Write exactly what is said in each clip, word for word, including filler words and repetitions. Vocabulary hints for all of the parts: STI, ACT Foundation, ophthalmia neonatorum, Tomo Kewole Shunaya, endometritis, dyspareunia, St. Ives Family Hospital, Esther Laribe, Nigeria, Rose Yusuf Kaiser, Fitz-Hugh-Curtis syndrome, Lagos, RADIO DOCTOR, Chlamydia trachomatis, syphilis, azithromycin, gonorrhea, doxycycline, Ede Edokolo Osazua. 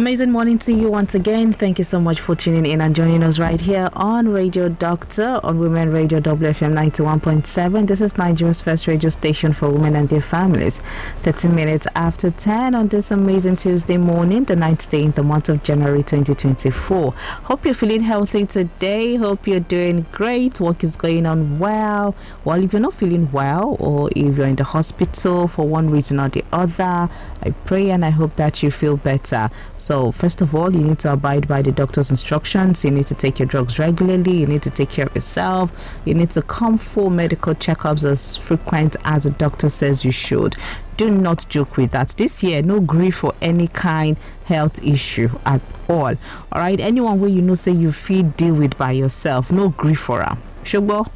Amazing morning to you once again. Thank you so much for tuning in and joining us right here on Radio Doctor on Women Radio W F M ninety-one point seven. This is Nigeria's first radio station for women and their families. thirteen minutes after ten on this amazing Tuesday morning, the ninth day in the month of January twenty twenty-four. Hope you're feeling healthy today. Hope you're doing great. Work is going on well. Well, if you're not feeling well or if you're in the hospital for one reason or the other, I pray and I hope that you feel better. So first of all, you need to abide by the doctor's instructions. You need to take your drugs regularly. You need to take care of yourself. You need to come for medical checkups as frequent as the doctor says you should. Do not joke with that. This year, no grief for any kind health issue at all. All right, anyone where you know say you feel deal with by yourself, no grief for her. Shugbo.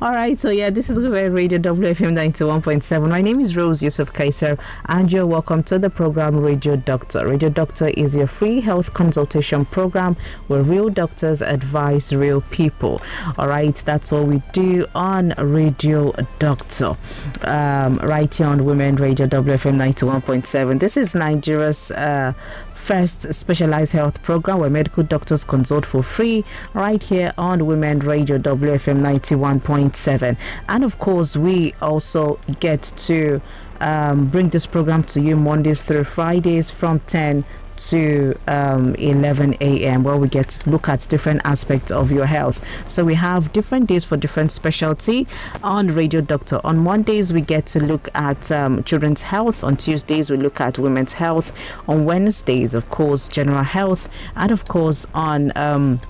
All right, so yeah, this is Radio W F M ninety-one point seven. My name is Rose Yusuf Kaiser, and you're welcome to the program Radio Doctor. Radio Doctor is your free health consultation program where real doctors advise real people. All right, that's what we do on Radio Doctor, um, right here on Women Radio W F M ninety-one point seven. This is Nigeria's uh, first specialized health program where medical doctors consult for free right here on Women Radio W F M ninety-one point seven. And of course, we also get to um, bring this program to you Mondays through Fridays from ten to um, eleven a m where we get to look at different aspects of your health. So we have different days for different specialty on Radio Doctor. On Mondays, we get to look at um, children's health. On Tuesdays, we look at women's health. On Wednesdays, of course, general health. And of course, on um,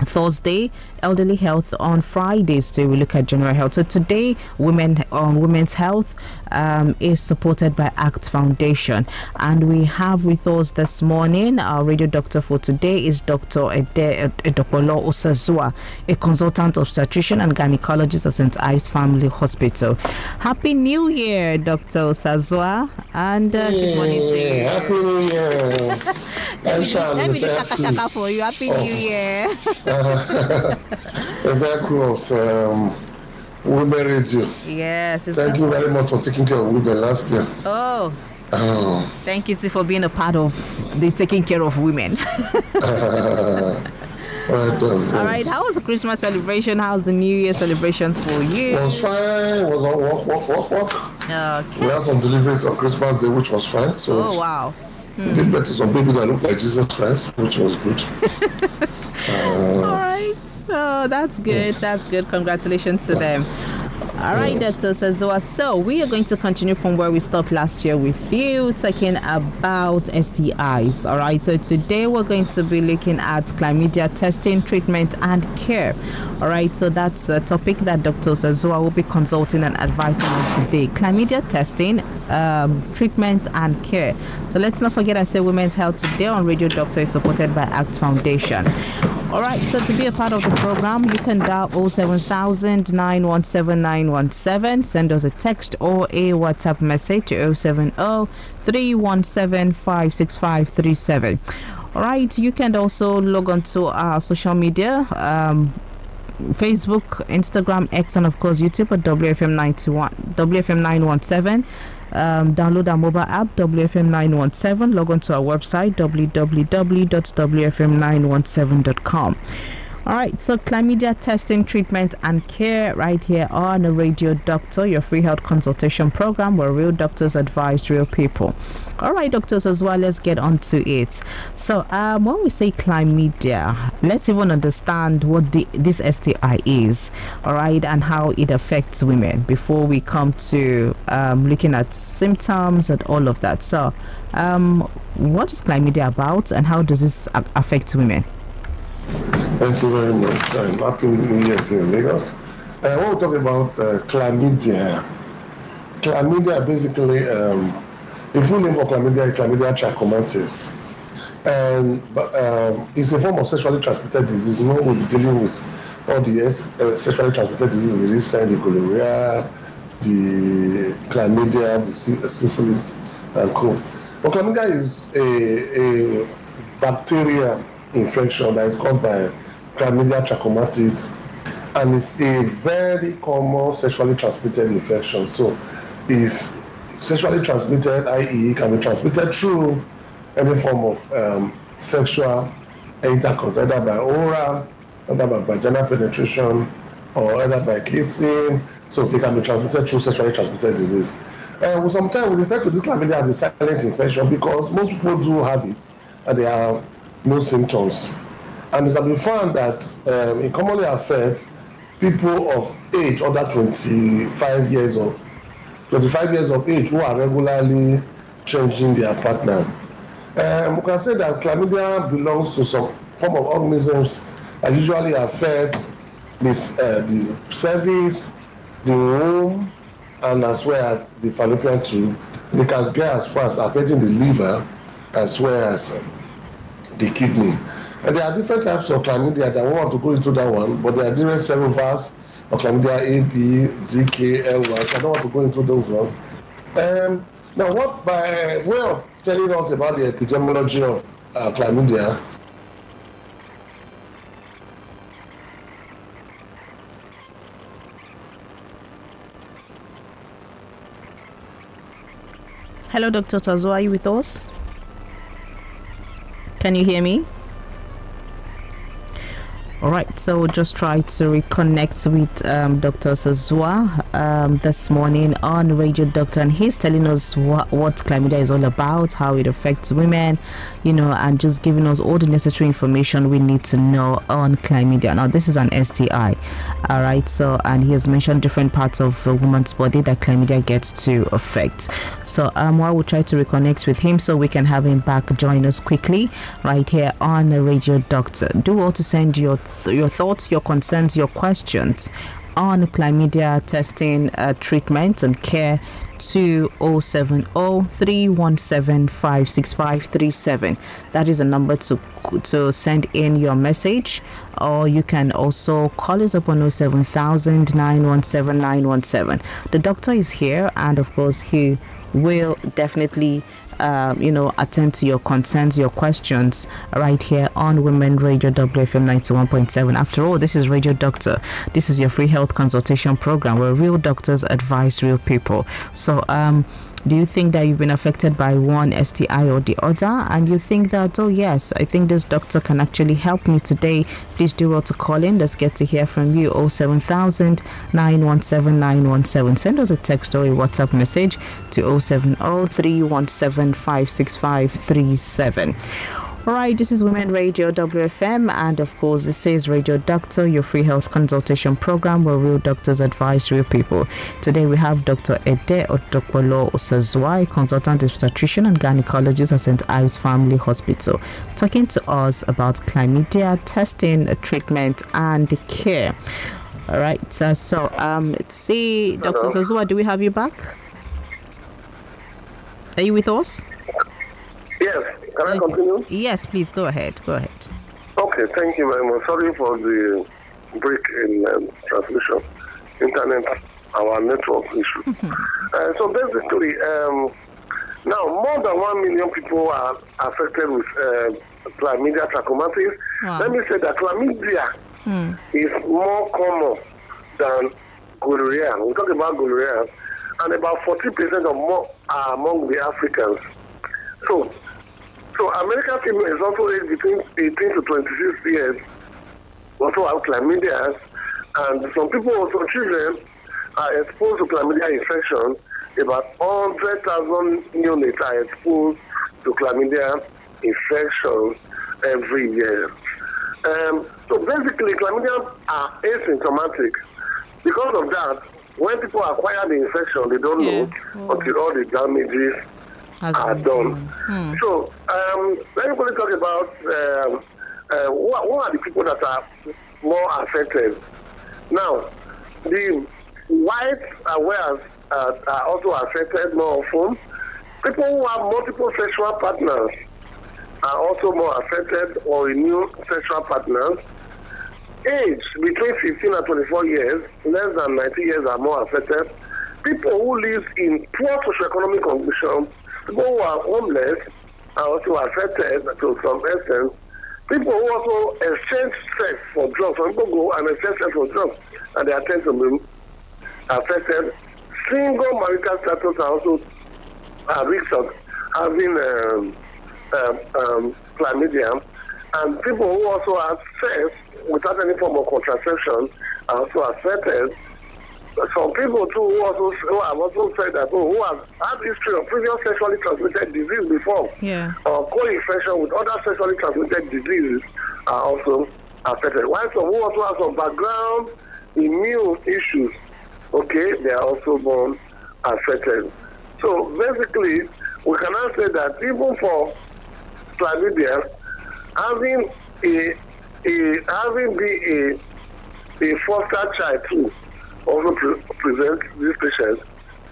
Thursday, elderly health. On Fridays today, we look at general health. So today, women on um, women's health um, is supported by A C T Foundation, and we have with us this morning our radio doctor for today is Doctor Ede Edokolo Osazua, a consultant obstetrician and gynecologist at Saint Ives Family Hospital. Happy New Year, Doctor Osazua, and uh, good morning to you. Happy New Year. let me do, let me do shaka shaka for you. Happy oh. New Year. uh, That was um, Women Radio. Yes. Thank you very much for taking care of women last year. Oh. Um, Thank you too for being a part of the taking care of women. uh, right, um, All right. How was the Christmas celebration? How's the New Year celebrations for you? It was fine. It was on walk, walk, walk, walk. Okay. We had some deliveries on Christmas Day, which was fine. So oh, wow. We gave birth to some baby that looked like Jesus Christ, which was good. uh, All right. Oh, that's good. That's good. Congratulations to them. All right, Doctor Osazua. So we are going to continue from where we stopped last year with you, talking about S T Is. All right. So today we're going to be looking at chlamydia testing, treatment, and care. All right. So that's a topic that Doctor Osazua will be consulting and advising on today: chlamydia testing, um, treatment, and care. So let's not forget, I say Women's Health today on Radio Doctor is supported by A C T Foundation. All right, so to be a part of the program, you can dial zero seven zero zero nine one seven nine one seven, send us a text or a WhatsApp message to zero seven zero three one seven five six five three seven. All right, you can also log on to our social media, um, Facebook, Instagram, X, and of course YouTube at W F M ninety-one W F M nine one seven. Um, download our mobile app W F M nine one seven, log on to our website w w w dot w f m nine one seven dot com. All right, so chlamydia testing, treatment, and care right here on Radio Doctor, your free health consultation program where real doctors advise real people. All right, doctors, as well, let's get on to it. So um, when we say chlamydia, let's even understand what the, this S T I is, all right, and how it affects women before we come to um, looking at symptoms and all of that. So um, what is chlamydia about and how does this a- affect women? Thank you very much. I'm happy New Year here in Lagos. I want to talk about uh, chlamydia. Chlamydia basically... Um, The full name of chlamydia is chlamydia trachomatis. And um, it's a form of sexually transmitted disease. You know, we'll be dealing with all the uh, sexually transmitted diseases, the syphilis, the gonorrhea, the chlamydia, the syphilis, and co. But chlamydia is a, a bacterial infection that is caused by chlamydia trachomatis, and it's a very common sexually transmitted infection. So it's sexually transmitted, that is, can be transmitted through any form of um, sexual intercourse, either by oral, either by vaginal penetration, or either by kissing. So they can be transmitted through sexually transmitted disease. Uh, well, sometimes we refer to this chlamydia as a silent infection because most people do have it and they have no symptoms. And it's been found that um, it commonly affects people of age under twenty-five years of twenty-five years of age who are regularly changing their partner. Um, we can say that chlamydia belongs to some form of organisms that usually affect this, uh, the cervix, the womb, and as well as the fallopian tube. They can get as far as affecting the liver as well as the kidney. And there are different types of chlamydia that I won't want to go into that one, but there are different servovars of chlamydia A, B, D, K, L one, so I don't want to go into those ones. Um, now, what by way of telling us about the epidemiology of uh, chlamydia, Hello, Doctor Osazua, are you with us? Can you hear me? All right, so we'll just try to reconnect with um, Doctor Osazua um, this morning on Radio Doctor, and he's telling us what, what chlamydia is all about, how it affects women, you know, and just giving us all the necessary information we need to know on chlamydia. Now, this is an S T I, all right, so, and he has mentioned different parts of a woman's body that chlamydia gets to affect. So, um, I will try to reconnect with him so we can have him back join us quickly right here on Radio Doctor. Do all to send your your thoughts, your concerns, your questions on chlamydia testing, uh, treatment and care to zero seven zero three one seven five six five three seven. That is a number to to send in your message, or you can also call us up on zero seven zero zero nine one seven nine one seven. The doctor is here, and of course he will definitely Uh, you know, attend to your concerns, your questions right here on Women Radio W F M ninety-one point seven. After all, this is Radio Doctor. This is your free health consultation program where real doctors advise real people. So, um, do you think that you've been affected by one S T I or the other? And you think that, oh yes, I think this doctor can actually help me today. Please do well to call in. Let's get to hear from you. zero seven zero zero nine one seven nine one seven. Send us a text or a WhatsApp message to zero seven zero three one seven five six five three seven. All right, this is Women Radio W F M, and of course, this is Radio Doctor, your free health consultation program where real doctors advise real people. Today, we have Doctor Ede Edokolo Osazua, a consultant obstetrician and gynecologist at Saint Ives Family Hospital, talking to us about chlamydia testing, treatment, and care. All right, uh, so um, let's see, Doctor Osazua, do we have you back? Are you with us? Yes. Can I continue? Yes, please, go ahead. Go ahead. Okay, thank you very much. Sorry for the break in um, transmission. Internet, our network issue. uh, so basically, um, now more than one million people are affected with uh, chlamydia trachomatis. Wow. Let me say that chlamydia hmm. is more common than gonorrhea. We talk about gonorrhea, and about forty percent or more are among the Africans. So, So American female is also aged between eighteen to twenty-six years, also have chlamydia, and some people, also children, are exposed to chlamydia infection. About one hundred thousand neonates are exposed to chlamydia infection every year. Um, so basically, chlamydia are asymptomatic. Because of that, when people acquire the infection, they don't yeah. know oh. until all the damages are done. Hmm. So, um, let me talk about um, uh, who, are, who are the people that are more affected. Now, the whites are, well, uh, are also affected more often. People who have multiple sexual partners are also more affected, or renew sexual partners. Age between fifteen and twenty-four years, less than ninety years, are more affected. People who live in poor socioeconomic conditions, people who are homeless are also affected to some extent. People who also exchange sex for drugs, some people go and exchange sex for drugs, and they tend to be affected. Single marital status are also at risk of having um, um, um, chlamydia, and people who also have sex without any form of contraception are also affected. Some people too who, also, who have also said that oh, who have had history of previous sexually transmitted disease before, yeah. or co-infection with other sexually transmitted diseases are also affected. While some who also have some background immune issues, okay, they are also born affected. So basically, we cannot say that even for chlamydia, having a, a having be a a foster child too. Also pre present these patients,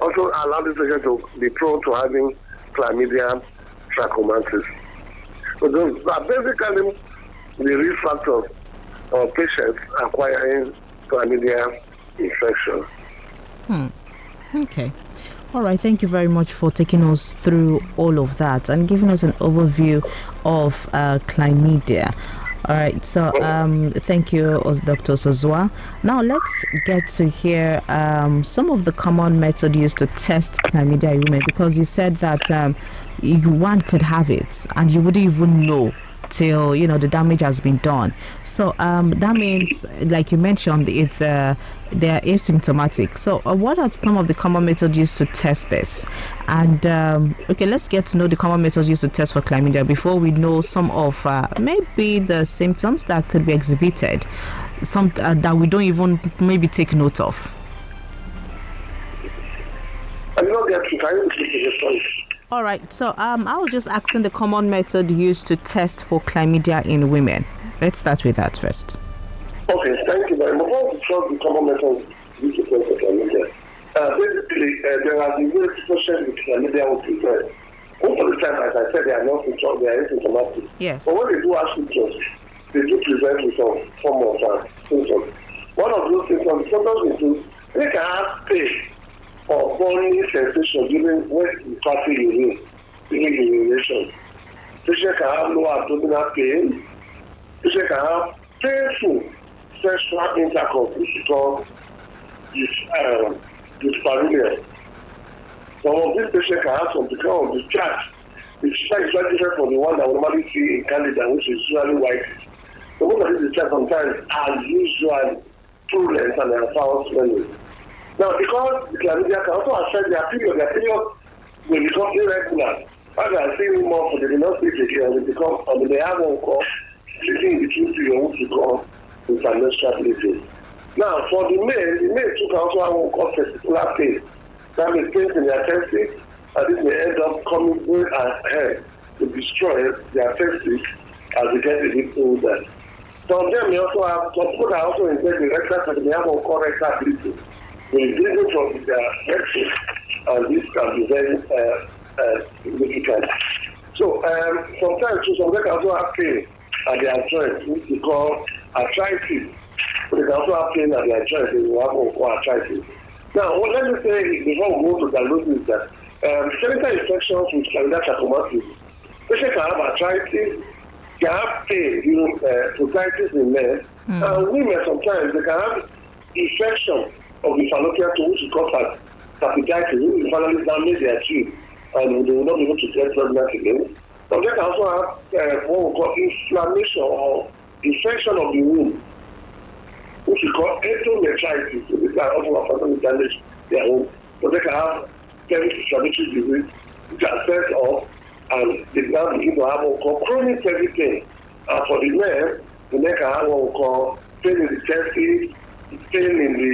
also allow these patients to be prone to having chlamydia trachomatis. So those are basically the risk factors of patients acquiring chlamydia infection. Hmm. Okay. All right, thank you very much for taking us through all of that and giving us an overview of uh, chlamydia. All right, so um, thank you, Doctor Osazua. Now let's get to hear um, some of the common methods used to test chlamydia in women, because you said that um, one could have it and you wouldn't even know till, you know, the damage has been done. So um, that means, like you mentioned, it's uh, they are asymptomatic. So uh, what are some of the common methods used to test this? And um, okay, let's get to know the common methods used to test for chlamydia before we know some of uh, maybe the symptoms that could be exhibited, some uh, that we don't even maybe take note of. I'm not there to try to All right, so um, I was just asking the common method used to test for chlamydia in women. Let's start with that first. Okay, thank you very much. Before we talk the common methods used to test for chlamydia, uh, basically uh, there are the various situations with chlamydia will prefer. Most of the time, as I said, they are not symptomatic, they are asymptomatic. Yes. But when they do have symptoms, they do present with some form of uh, symptoms. One of those symptoms, sometimes include they can have pain or burning sensation during when you partly urine, during urination. Patients can have low abdominal pain. Patients can have painful sexual intercourse, which is called dyspareunia. Some of these patients can have some kind of discharge. The discharge is very different from the one that we normally see in Canada, which is usually white. So most of these discharge sometimes are usually prudent and they are found smelly. Now, because the chlamydia can also affect their period, their period will become irregular. As I see more for they do not sleep again, they become, I mean, they have one cough, sleeping between two years to go with financial bleeding. Now, for the male, the male too can also have one cough testicular pain. That means pains in their testes, and this may end up coming in and hair to destroy their testes as they get a bit older. Some of them may also have, some people can also inject the rectal test, they have one called rectal bleeding. The bleeding from their rectum, and this can be very uh, uh, significant. So um, sometimes so some they can also have pain at their joints, which we call arthritis. But they can also have pain at their joints, they will have what we call arthritis. Now, what let me say before we go to diagnosis that um, chemical infections with chlamydia trachomatis, patients can have arthritis, can have pain, you know, uh, psoriasis in men, mm. and women sometimes they can have infection of the fallopian tube, which is called capillitis, which will finally damage their tube, and they will not be able to get pregnant again. But they can also have uh, what we call inflammation or infection of the womb, which we call endometritis. So this can also finally damage their womb. So they can have various inflammatory disease, which are set off, and they now begin to have what we call chronic pelvic pain. And for the men, the men can have what we call pain in the testes, pain in the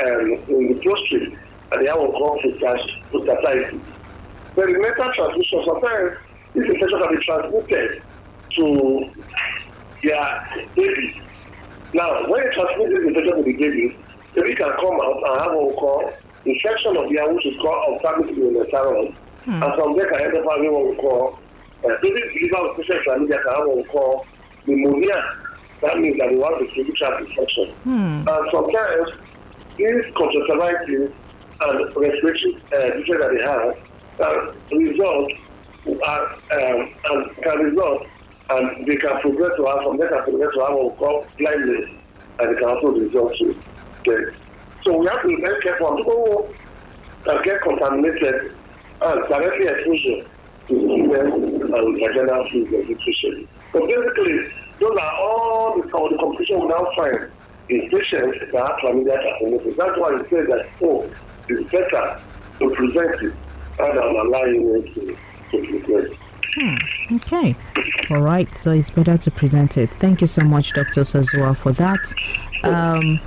um, in the prostate, and they have a call for prostatitis. The mental transmission sometimes this infection can be transmitted to their baby. Now, when they transmit this infection to the baby, the baby can come out and have a call infection of the which is called ophthalmia neonatorum, mm. and from there can end up having what we call uh, baby liver infection. Can have what we call pneumonia. That means that we have the physical infection. Hmm. And sometimes, these conjunctivitis and respiratory uh, disease that they have can result, uh, um, and can result, and they can progress to have, from there can progress to have what we call blindness, and they can also result to death. So we have to be very careful. People who can get contaminated and directly exposure to students and vaginal fluid education. So basically, those are all the, all the competition we now find in patients that have chlamydia trachomatis. That's why we say that, oh, it's better to prevent it rather than allowing it to, to prevent it. Hmm. Okay. All right. So it's better to present it. Thank you so much, Doctor Osazua, for that. Um,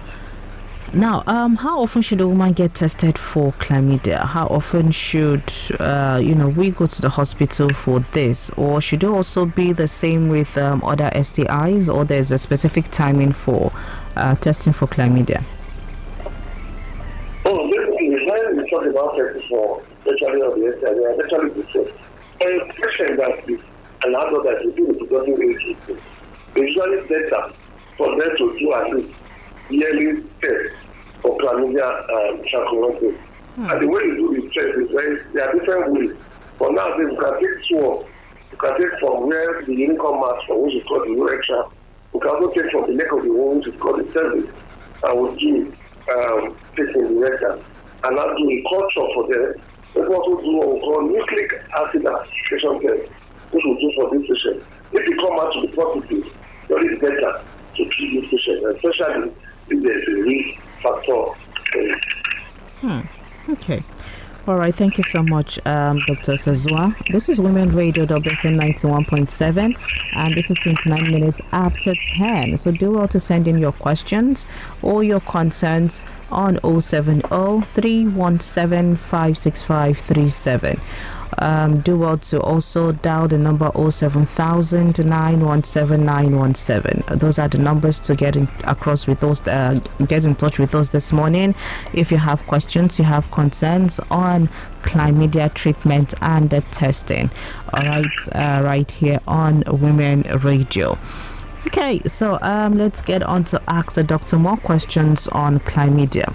now, um, how often should a woman get tested for chlamydia? How often should, uh, you know, we go to the hospital for this? Or should it also be the same with um, other S T Is? Or there's a specific timing for uh, testing for chlamydia? Oh, basically, when we talk about testing for especially of the S T I, they are actually the same. And a patient that is an adult that is doing it doesn't usually better for them to do at least yearly test for chlamydia um, trachomatis. Hmm. And the way you do this test is very, there are different ways. For now, you can take swab, you can take from where the urine comes out from, which is called the urethra. You can also take from the neck of the womb, which is called the cervix, and we'll do um, taking the urethra. And now do a culture for them. We also do what we call nucleic acid amplification test, which we do for this patient. If you come out to be positive, then it's better to treat this patient, especially if there's a risk factor. Hmm. Okay. All right. Thank you so much, um, Doctor Osazua. This is Women Radio W F M ninety-one point seven, and this is twenty-nine minutes after ten. So do well to send in your questions or your concerns on zero seven zero, three one seven, five six five three seven. Um, do well to also dial the number zero seven thousand, nine one seven, nine one seven. Those are the numbers to get in, across with us, uh, get in touch with us this morning. If you have questions, you have concerns on chlamydia treatment and the testing. All right, uh, right here on Women Radio. Okay, so um, let's get on to ask the doctor more questions on chlamydia.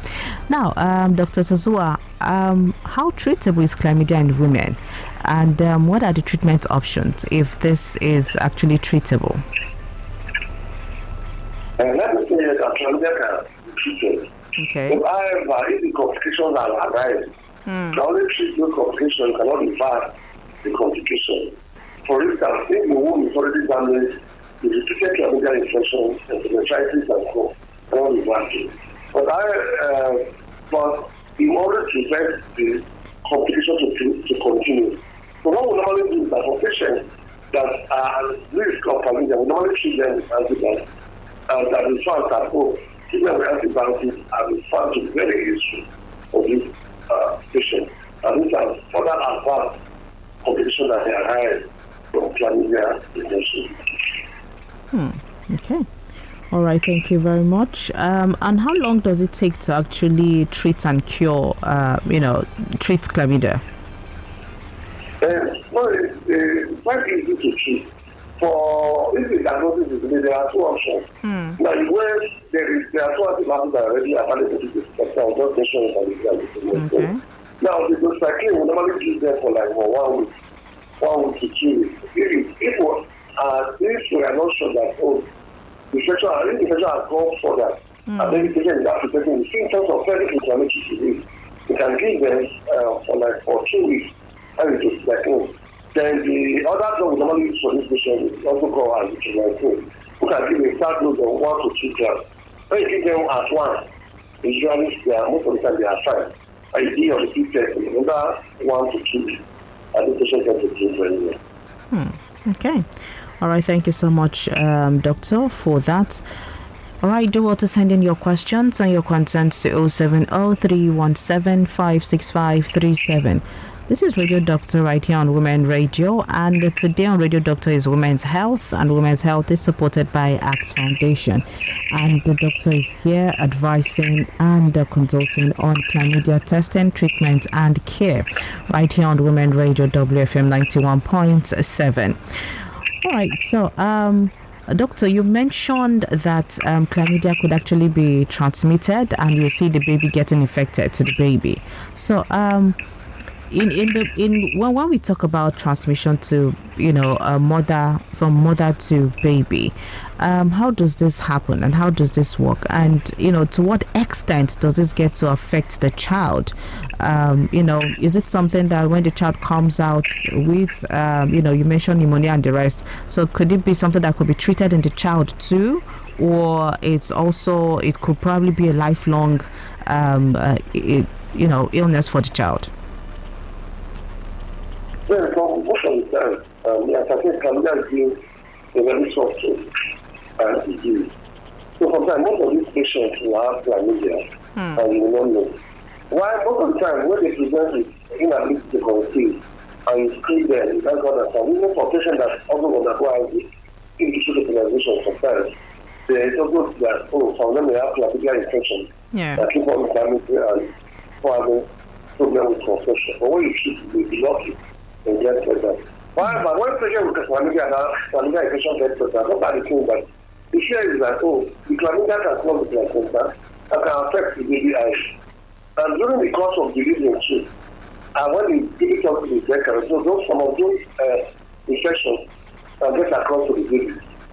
Now, um, Doctor Osazua, um, how treatable is chlamydia in women? And um, what are the treatment options if this is actually treatable? And let me say that chlamydia can be treated. Okay. However, if the complications are arising, the only treatment complication cannot reverse the complication. For instance, if the womb is already damaged, the repeated chlamydia infections and meningitis and cough cannot be reversed. But I, uh, but in order to prevent the complication to, to continue, so what we normally do is that for patients that are at risk of chlamydia, we normally treat them with antibiotics, and that we found that oh, treatment with antibiotics have been found to be very useful for these uh, patients, and these are further advanced complications that they arise from chlamydia infection. Hmm. Okay. All right. Thank you very much. Um, and how long does it take to actually treat and cure, uh, you know, treat chlamydia? Uh, well, it's, it's quite easy to treat. For if the diagnosis is made, there are two options. Hmm. Now, where there is, there are two antibiotics that are already available to this sector. I'll just mention that. Okay. Now, the doxycycline we normally give them for like for one week, one week to two weeks. If it was Uh, if we are not sure that, oh, the infection has gone for that, mm. and then the patient is presenting the symptoms of very inflammatory disease, we can give them uh, for like for two weeks, and it is like, oh. Then the other drug we normally use for this patient is also called azithromycin. We can give them a start dose of one to two grams. When you give them at once, usually they are, most of the time they are fine. And you give them test another one to two weeks, and the patient gets to do very well. Hmm. Okay. All right, thank you so much, um, Doctor, for that. All right, do well to send in your questions and your concerns to zero seven zero, three one seven, five six five three seven. This is Radio Doctor right here on Women Radio, and today on Radio Doctor is Women's Health, and Women's Health is supported by A C T Foundation. And the doctor is here advising and uh, consulting on chlamydia testing, treatment, and care right here on Women Radio W F M ninety-one point seven. All right, so um, doctor, you mentioned that um, chlamydia could actually be transmitted, and you see the baby getting infected to the baby. So um, in in the in when, when we talk about transmission to you know a mother from mother to baby, um, how does this happen and how does this work? And you know, to what extent does this get to affect the child? Um, you know, is it something that when the child comes out with, um, you know, you mentioned pneumonia and the rest, so could it be something that could be treated in the child too, or it's also it could probably be a lifelong, um, uh, it, you know, illness for the child? Yeah, so most of the time, um, yeah, I think chlamydia is a very soft uh, disease. So sometimes most of these patients will have chlamydia mm. and you don't know. Why most of the time when they present is inability to conceive and you screen them, that's what I'm saying. Even for patients that also undergo in tissue fertilization sometimes, they don't go to that, oh, some of them may have chlamydia infection. Yeah. That keep on chlamydia and having problems with conception. But when you treat, they be lucky. And get better. However, one patient with chlamydia now, chlamydia infection gets better. Not by the thing, but the fear is that, oh, the chlamydia can cause the placenta that can affect the baby eyes. And during the course of delivery too, and when the baby comes to the decker, so those, some of those uh, infections can get across to the baby.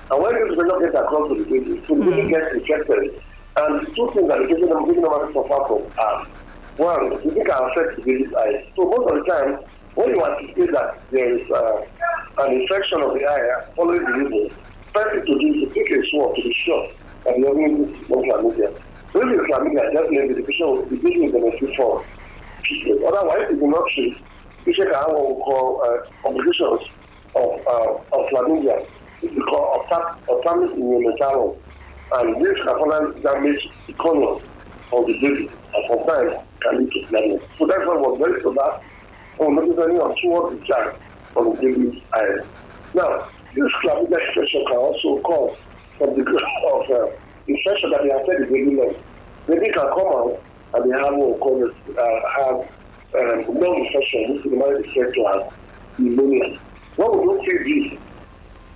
And when these will not get across to the baby, so the baby gets infected. And two things that the baby normally suffer from are, one, the baby can affect the baby's eyes. So most of the time, when you anticipate that there is uh, an infection of the eye following delivery, first to do is to take a swab to be sure that you haven't used no chlamydia. So if you chlamydia, definitely the patient will be giving benefit for treatment. Otherwise, if you not treat, you can have what we call uh, complications of, uh, of chlamydia. It's called ophthalmia neonatorum, and this can further damage the cornea of the baby, and sometimes can lead to blindness. So that's why we're very sober. Or necessarily on towards the child on the baby's eye. Now, this chlamydia infection can also cause some degree of uh, infection that may affect the baby lung. The baby can come out and they have what we call uh, have um, lung infection, which is normally referred to as pneumonia. What we don't see this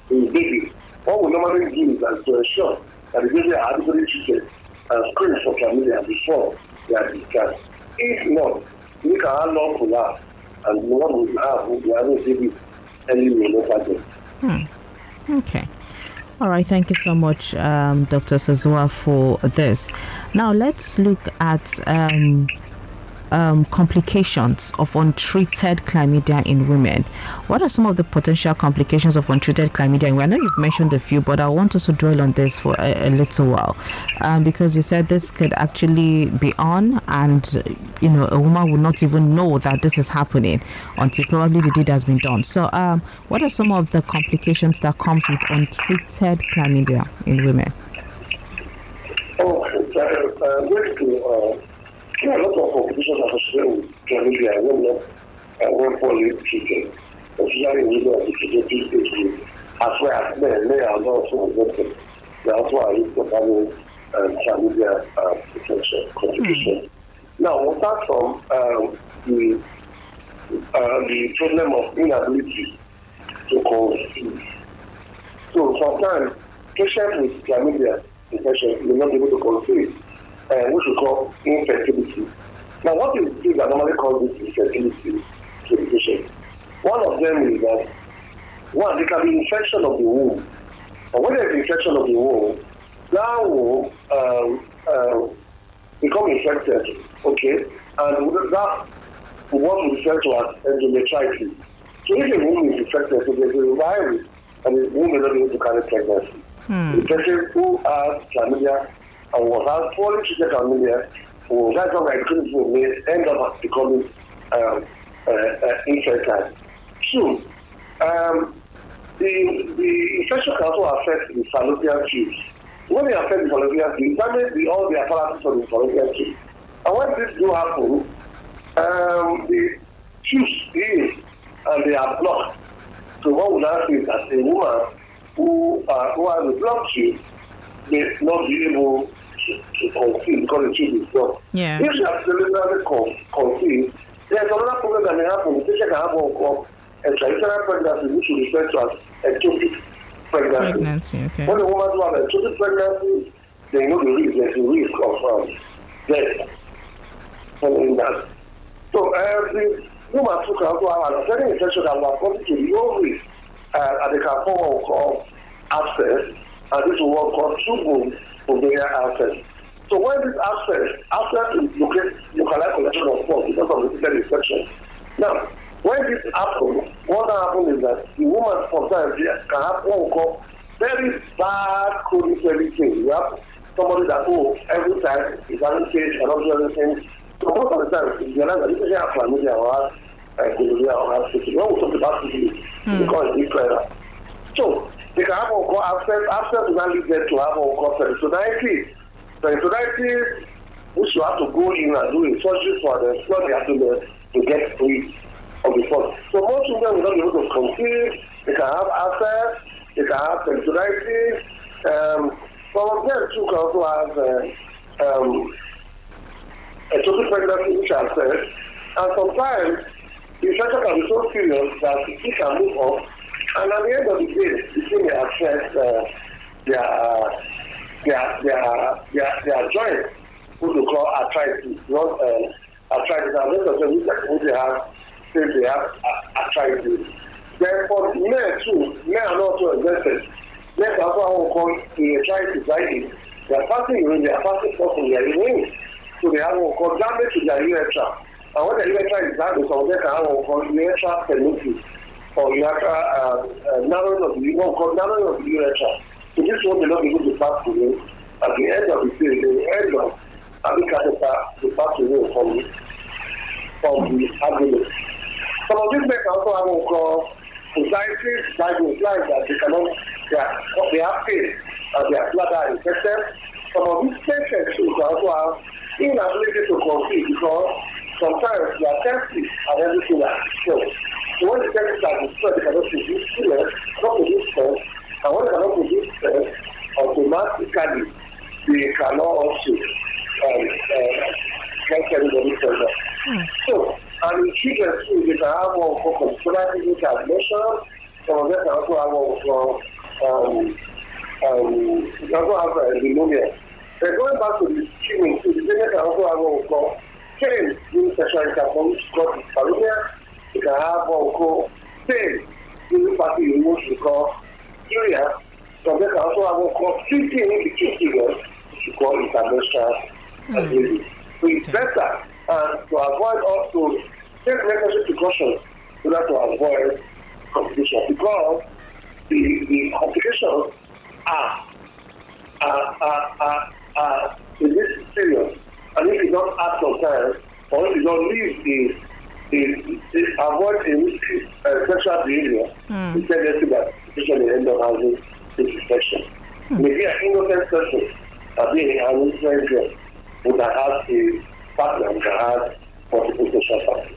in the baby, what we normally do is to ensure that the baby are adequately treated and screened for chlamydia before they are discharged. If not, we can have lung collapse. And the one we have, we haven't seen it anyway. Hmm. Okay. All right. Thank you so much, um, Doctor Osazua, for this. Now, let's look at um, um, complications of untreated chlamydia in women. What are some of the potential complications of untreated chlamydia? And I know you've mentioned a few, but I want us to dwell on this for a, a little while um, because you said this could actually be on and you know, a woman will not even know that this is happening until probably the deed has been done. So, um, what are some of the complications that comes with untreated chlamydia in women? Oh, basically, uh, uh, a lot of complications associated with chlamydia when not when poorly treated, especially in women of the pediatric age group, as well as men. Men are also affected. They also are risk of having chlamydia potential complications. Now, we'll start from um, the, uh, the problem of inability to conceive. So, sometimes patients with chlamydia infection will not be able to conceive, uh, which we call infertility. Now, what is this that normally causes infertility to the patient? One of them is that, one, there can be infection of the womb. And when there is infection of the womb, that will um, uh, become infected. Okay, and that what we refer to as endometritis. So if the womb is infected, so there's a virus, and the womb is not able to carry pregnancy. Hmm. The person who has chlamydia and was has poorly treated chlamydia, who has some increased womb may end up becoming um, uh, uh, infertile. So, um, the, the infection can also affect the fallopian tubes. When they affect the fallopian tubes, that may be all the apparatus of the fallopian tubes. And when this do happen, um, the tubes leave and they are blocked. So what would happen is that a woman who, uh, who has a blocked tube may not be able to, to conceive because the tube is blocked. Yeah. If she has deliberately con- conceived, there's another problem that may happen. The patient can have one called extraterritorial pregnancy, which we refer to as ectopic pregnancy. pregnancy okay. When a woman who has ectopic pregnancy, they know the risk. There's a risk of um, death. So, uh, the who are took out to have an obtaining infection that were positive, no risk, uh, and they can form cause abscess, and this will work on two ovarian abscess. So when this abscess, abscess is localized collection of blood because of repeated infection. Now, when this happens, what happens is that the woman sometimes can have what we call very bad chronic everything. You have somebody that, oh, every time is having stage and not doing anything. So most of the time, if you realize that if you have chlamydia or have gonorrhea or have syphilis, when we talk about syphilis, because it's clearer. So they can have what we call abscess. Abscess does not lead them to have what we call peritonitis. Peritonitis, which you have to go in and do a surgery for them, so they have to learn to get free of the fund. So most of them will not be able to conceive. They can have abscess, they can have peritonitis. Um, some of them too can also have uh, um, ectopic pregnancy, which I've said. And sometimes the infection can be so serious that it can move up. And at the end of the day, the thing may affect uh, their, uh, their, their, their, their joints, which we call arthritis. Not, uh, arthritis, and most of them who they have, say they have arthritis. Therefore, men too, men are not so invested. Men are also called arthritis, right? They are passing urine, they are passing off in their urine. So they have what called damage to their urethra. And when the urethra is damaged, some of them can have what called urethra stenosis, or urethra uh, uh, narrowing of the urethra, narrowing of the urethra. So this one may not be able to pass through. At the end of the day, the end of and the catheter, they pass away from, from the abdomen. Some of these men can also have what called physiatric diagnosis, like that they cannot, they, are, they have pain, and their bladder is infected. Some of these patients too can also have inability to conceive because sometimes their testes and everything are destroyed. So when the testes are destroyed, they cannot produce sperm, not produce sperm, and when they cannot produce sperm, automatically they cannot also um, uh, get anybody pregnant. Hmm. So, and in children too, they can have one for controlling contamination. Some of them can also have one for um, um, they also have uh, pneumonia. But going back to the treatment, the women can also have what we call pain during sexual intercourse, which is called dyspareunia. They can have what we call pain during party remote, which is called urea. So they can also have what we call fifteen in between periods, which is called intermenstrual acidity. So it's better and to avoid also take necessary precautions in order to avoid complications, because the, the complications are are are are Uh, in this period, and if you don't act on time, or if you don't leave the, the, the avoid the uh, sexual behavior, mm. it's tendency that especially end up having this infection. Mm. Maybe an innocent person that being an innocent girl would have had a partner who can have multiple sexual partners.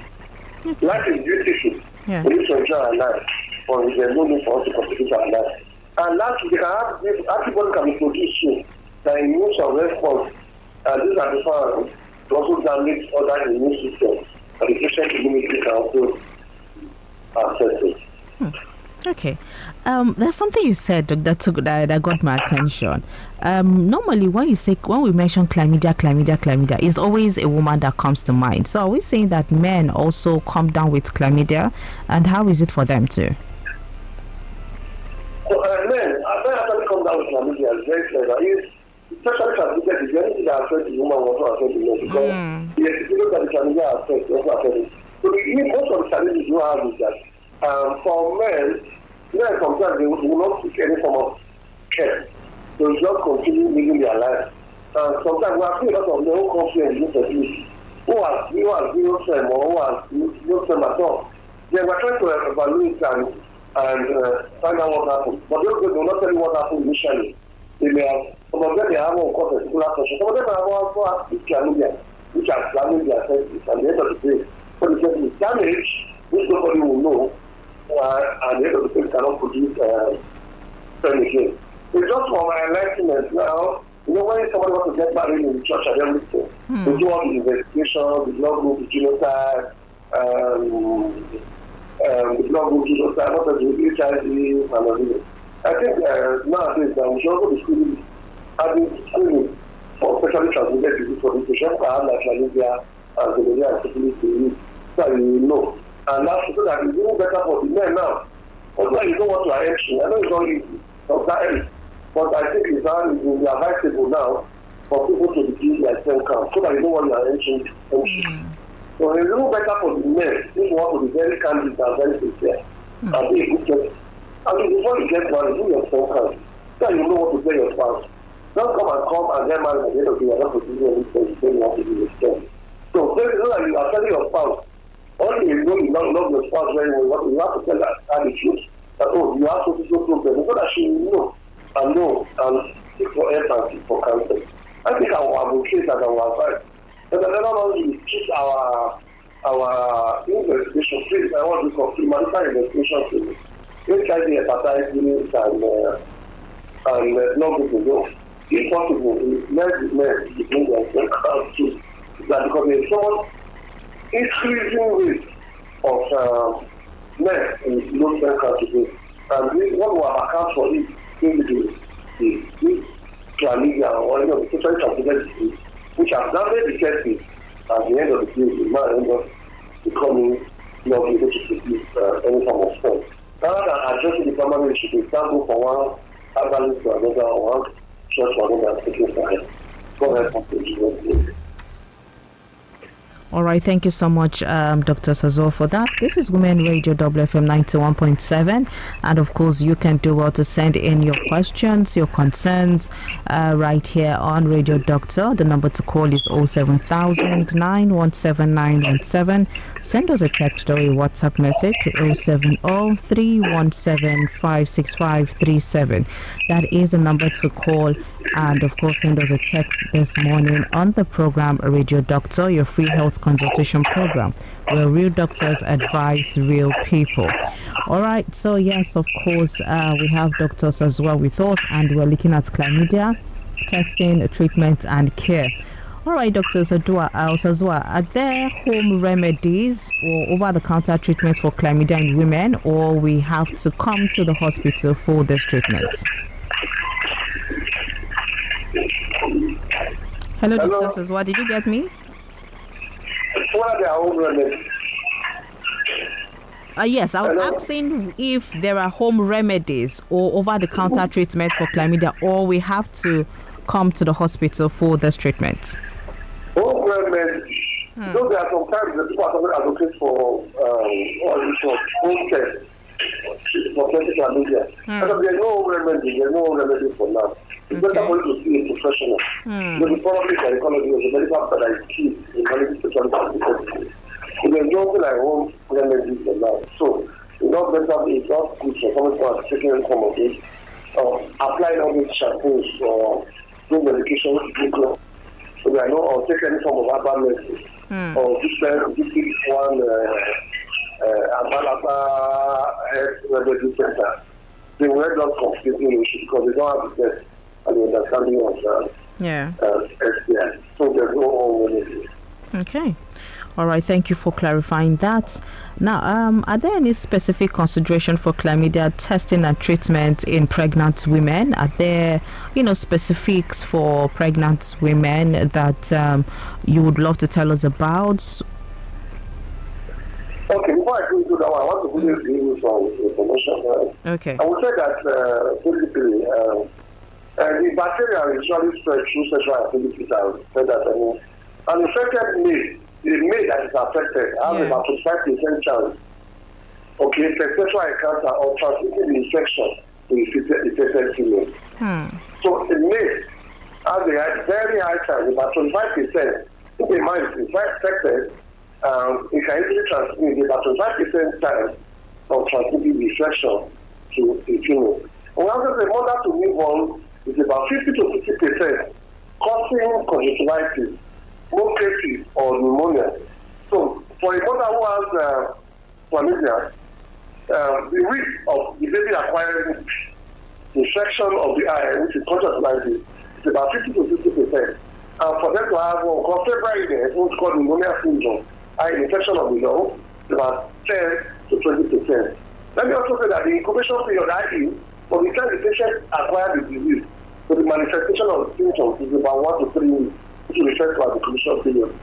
Mm. Life is beautiful. Yeah. We need to enjoy our life, or is there no need for us to contribute our life? And lastly, antibodies can be produced soon. The immune response, and uh, these are defined to also damage other immune systems, and the patient immunity can also affect it. Hmm. Okay. Um, there's something you said, Doctor Tuguda, that got my attention. Um, normally, when you say when we mention chlamydia, chlamydia, chlamydia, it's always a woman that comes to mind. So, are we saying that men also come down with chlamydia, and how is it for them too? So, uh, men, uh, men actually come down with chlamydia. It's very clever. Especially chlamydia, the anything that affects the woman also affects the man, because the experience that the chlamydia affects also affects it. So the, most of the challenges you have is that um, for men, men sometimes they will, will not seek any form of care. They will just continue living their life. And sometimes we have seen a lot of men who come here and do this, who has zero sperm or who has no sperm at all. Then we are trying to evaluate and, and uh, find out what happened. But they will not tell you what happened initially. They may have, some of them may have one cause particular question. Some of them have also have chlamydia, which are damaging their testes at the end of the day. So the testes is damaged, which nobody will know, uh, and at the end of the day cannot produce sperm again. It's just for my enlightenment now. You know, when somebody wants to get married in the church and everything, mm. they do all the investigations, the blood group, the genotype, um, um, the blood group, the genotype, what does the H I V and everything. I think uh, nowadays that we should also be screening, having screening for sexually transmitted disease for the patient, like chlamydia and gonorrhea and syphilis, so you know and that's so that it's even better for the men now. Although you don't want to have action, I know it's not easy sometimes, but I think it's advisable now for people to reduce their stem count so that you don't want your action. Mm. So it's a little better for the men if you want to be very candid and very sincere mm. and be a good person. I mean, before you get married, do your stem count so that you know what to tell your spouse. Don't come and come and get married at the end of the year not to do anything you don't want to do with them. So you know that you are telling your spouse. Only you know you don't love your spouse very well, you have to tell her that the truth. That oh, you have to do so problem so that she will know and know and seek for help and seek for counsel. I think our advocates and our advice. And another one is keep our our investigation field. I want to complete humanitarian investigation field. H I V, hepatitis, and uh, and uh, non-people. It's possible, let the men begin their same crowd too. That because there is so much increasing risk of uh, men in low stem count today. And this, what will account for it individually is this chlamydia or any of the sexually transmitted disease, which has damaged the testes. At the end of the day, the man ends up becoming not able to produce uh, any form of sperm. Rather than addressing the problem, we should go from one avenue to another or one church to another, taking for help. God help us in Jesus' name. All right, thank you so much, um, Doctor Osazua, for that. This is Women Radio W F M ninety-one point seven. And of course, you can do well to send in your questions, your concerns, uh, right here on Radio Doctor. The number to call is zero seven zero zero nine one seven nine one seven. Send us a text or a WhatsApp message to zero seven zero three one seven five six five three seven. That is the number to call. And of course, send us a text this morning on the program Radio Doctor, your free health consultation program where real doctors advise real people. All right, so yes, of course, uh, we have doctors as well with us, and we're looking at chlamydia testing, treatment, and care. All right, Doctor Osazua, are there home remedies or over-the-counter treatments for chlamydia in women, or we have to come to the hospital for this treatment? Hello, Hello. Doctor Osazua, did you get me? What are their home remedies? Uh, yes, I was Hello? asking if there are home remedies or over-the-counter treatment for chlamydia, or we have to come to the hospital for this treatment. Home remedies. Hmm. So there are sometimes the people are advocates for um, for home care for chlamydia. Hmm. But there are no home remedies. There are no home remedies for now. It's better for you to see a professional. Mm. But the problem is that ecology is a very bad that I see in quality speciality. There's nothing like home remedies for now. So it's not better, it's not good for someone who has taken some of this. Um, applying all these shampoos or no medication to drink. So I know I'll take any form of herbal medicine. Mm. Or different, different one, Abalaba uh, Health uh, Remedy Center. They were not confusing issues because they don't have the test. I mean, that's something else, uh, yeah. Uh, yeah. So there's no home remedies. Okay. All right. Thank you for clarifying that. Now, um, are there any specific consideration for chlamydia testing and treatment in pregnant women? Are there, you know, specifics for pregnant women that um, you would love to tell us about? Okay, before I go into that one, I want to give you some information. Right? Okay. I would say that uh, basically, uh, Uh, the bacteria is usually spread through sexual activities. I would say that I mean, an infected male, the male that is affected, has yeah. about five percent chance, okay, for sexual encounter or transmitting the infection to the infected female. Hmm. So the male has a very high chance, about twenty-five percent. If the man is infected, um, it can easily transmit about twenty-five percent chance of transmitting the infection to the female. And after the mother to move on. It's about fifty to sixty percent causing conjunctivitis, bronchitis, or pneumonia. So, for a mother who has uh, chlamydia, uh, the risk of the baby acquiring infection of the eye, which is conjunctivitis, is about fifty to sixty percent. And for them to have one called febrile, which is called pneumonia syndrome, an infection of the lung, it's about ten to twenty percent. Let me also say that the incubation period, i e, but we can the patient acquire the disease. So the manifestation of the symptoms is about one to three weeks, which we refer to as the commission period.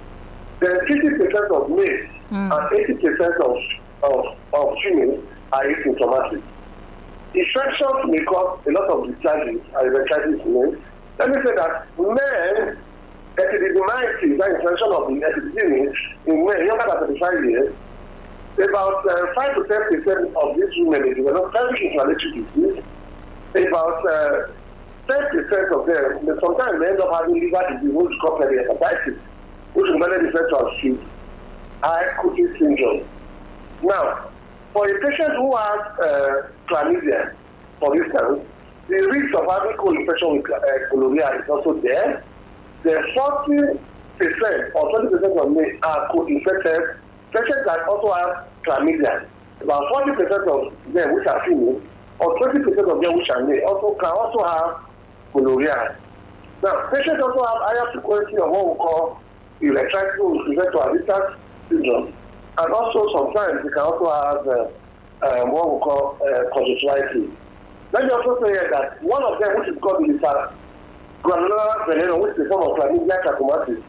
There are fifty percent of males mm. and eighty percent of of, of females are asymptomatic. Infections may cause a lot of discharges and recharges in men. Let me say that men, epididymyces, that infection of the epididymyces in men younger than thirty-five years, about uh, five to ten percent of these women develop very inflammatory disease. About uh, ten percent of them, sometimes they end up having liver disease, which is called hepatitis, which is mainly referred to as Fitz-Hugh-Curtis syndrome. Now, for a patient who has uh, chlamydia, for instance, the risk of having co-infection with uh, gonorrhea is also there. The forty percent or twenty percent of men are co-infected. Patients that also have chlamydia, about forty percent of them which are female, or twenty percent of them which are male, also can also have gonorrhea. Now, patients also have higher frequency of what we call electrical resistor syndrome, and also sometimes they can also have uh, um, what we call uh, conjunctivitis. Let me also say that one of them, which is called the granular veneno, which is the form of chlamydia trachomatis,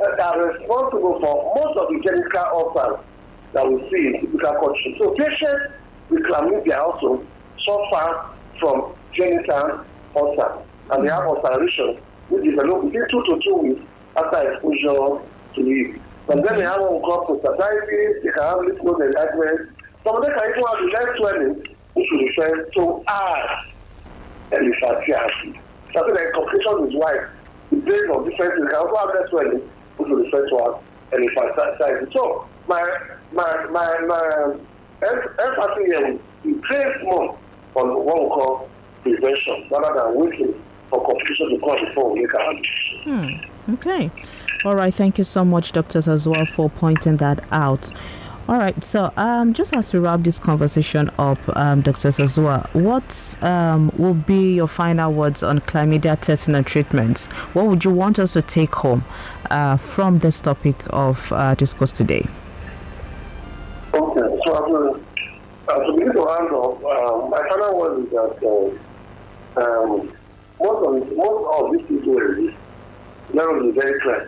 are responsible for most of the genital ulcers that we see in typical countries. So patients with chlamydia also suffer from genital ulcer, and they have ulceration which develop within two to two weeks after exposure to it. But then they have what we call prostatitis, they can have lymph node enlargement. Some of them can even have less swelling, which we refer to as elephantiasis. So the complication is wide. The days of differences can also have less swelling, to refer to as elephantiasis. So my my my my emphasis here is placed more on what we call prevention rather than waiting for complications to come before we make our decision. Hmm. Okay. All right. Thank you so much, Doctor Osazua, for pointing that out. All right. So um, just as we wrap this conversation up, um, Doctor Osazua, what um, will be your final words on chlamydia testing and treatments? What would you want us to take home Uh, from this topic of uh, discourse today? Okay, so as we begin to round up, um, my final word is that uh, um, most of most of these people exist. Let us be very clear.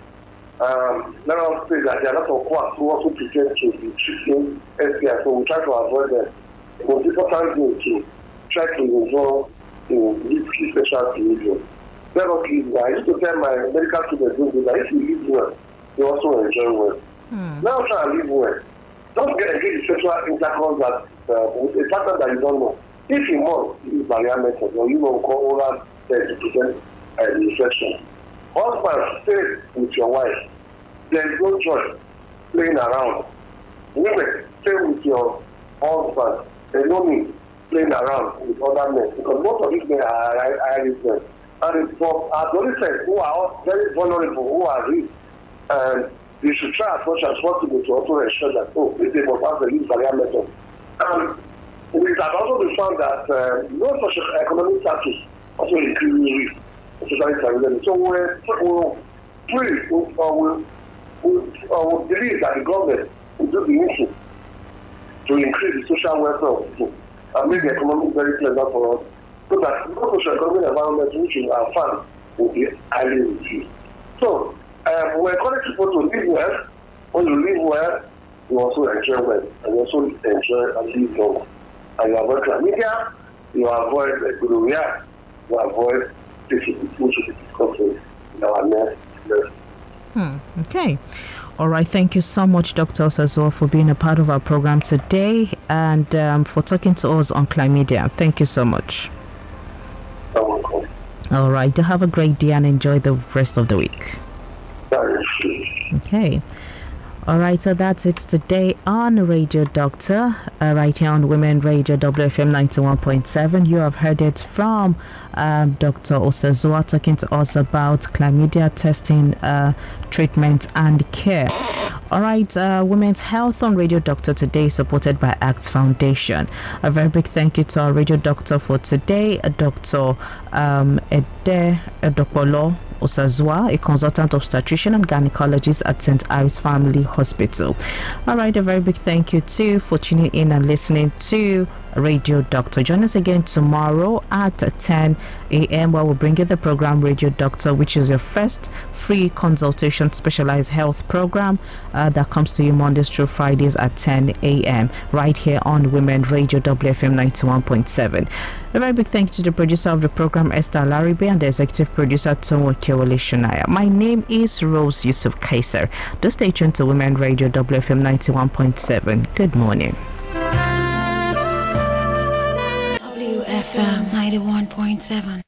Um, let us say that there are a lot of quacks who also pretend to be treating S T I, so we try to avoid them. It was important to try to involve in this special behavior. Let us live well. I used to tell my medical students that if you live well, you also enjoy well. Mm. Now try and live well. Don't get engaged in sexual intercourse that, uh, with a partner that you don't know. If you want, use barrier method, or you will call oral sex to prevent uh, infection. Husband, stay with your wife. There is no joy playing around. Women, stay with your husband. There is no need playing around with other men, because most of these men are Irish men. And for adolescents who are very vulnerable, who are rich, and they should try as much as possible to also ensure that, oh, they must have the least barrier method. And it has also been found that uh, no social economic status also increases risk of society. So we'll please, we will believe that the government will do the issue to increase the social welfare of people and make the economy very pleasant for us, so that the social environment which is our fund will be highly reduced. So, um, we encourage people to live well. When you live well, you also enjoy well, and you also enjoy and live long. And you avoid chlamydia, you avoid gonorrhea, you avoid P C P, which is discussed in our next lesson. Hmm, okay. All right. Thank you so much, Doctor Osazua, for being a part of our program today and um, for talking to us on chlamydia. Thank you so much. All right. Have a great day and enjoy the rest of the week. Okay. All right. So that's it today on Radio Doctor, uh, right here on Women Radio W F M ninety-one point seven. You have heard it from um, Doctor Osazua talking to us about chlamydia testing, uh, treatment and care. All right, uh, Women's Health on Radio Doctor today is supported by A C T Foundation. A very big thank you to our Radio Doctor for today, Doctor Um, Ed Ede Edokolo Osazua, a consultant obstetrician and gynecologist at Saint Ives Family Hospital. All right, a very big thank you too for tuning in and listening to Radio Doctor. Join us again tomorrow at ten a m where we'll bring you the program Radio Doctor, which is your first free consultation specialized health program uh, that comes to you Mondays through Fridays at ten a m right here on Women Radio W F M ninety-one point seven. A very big thank you to the producer of the program, Esther Laribe, and the executive producer, Tomo Kewole Shunaya. My name is Rose Yusuf Kaiser. Do stay tuned to Women Radio W F M ninety-one point seven. Good morning. W F M ninety-one point seven.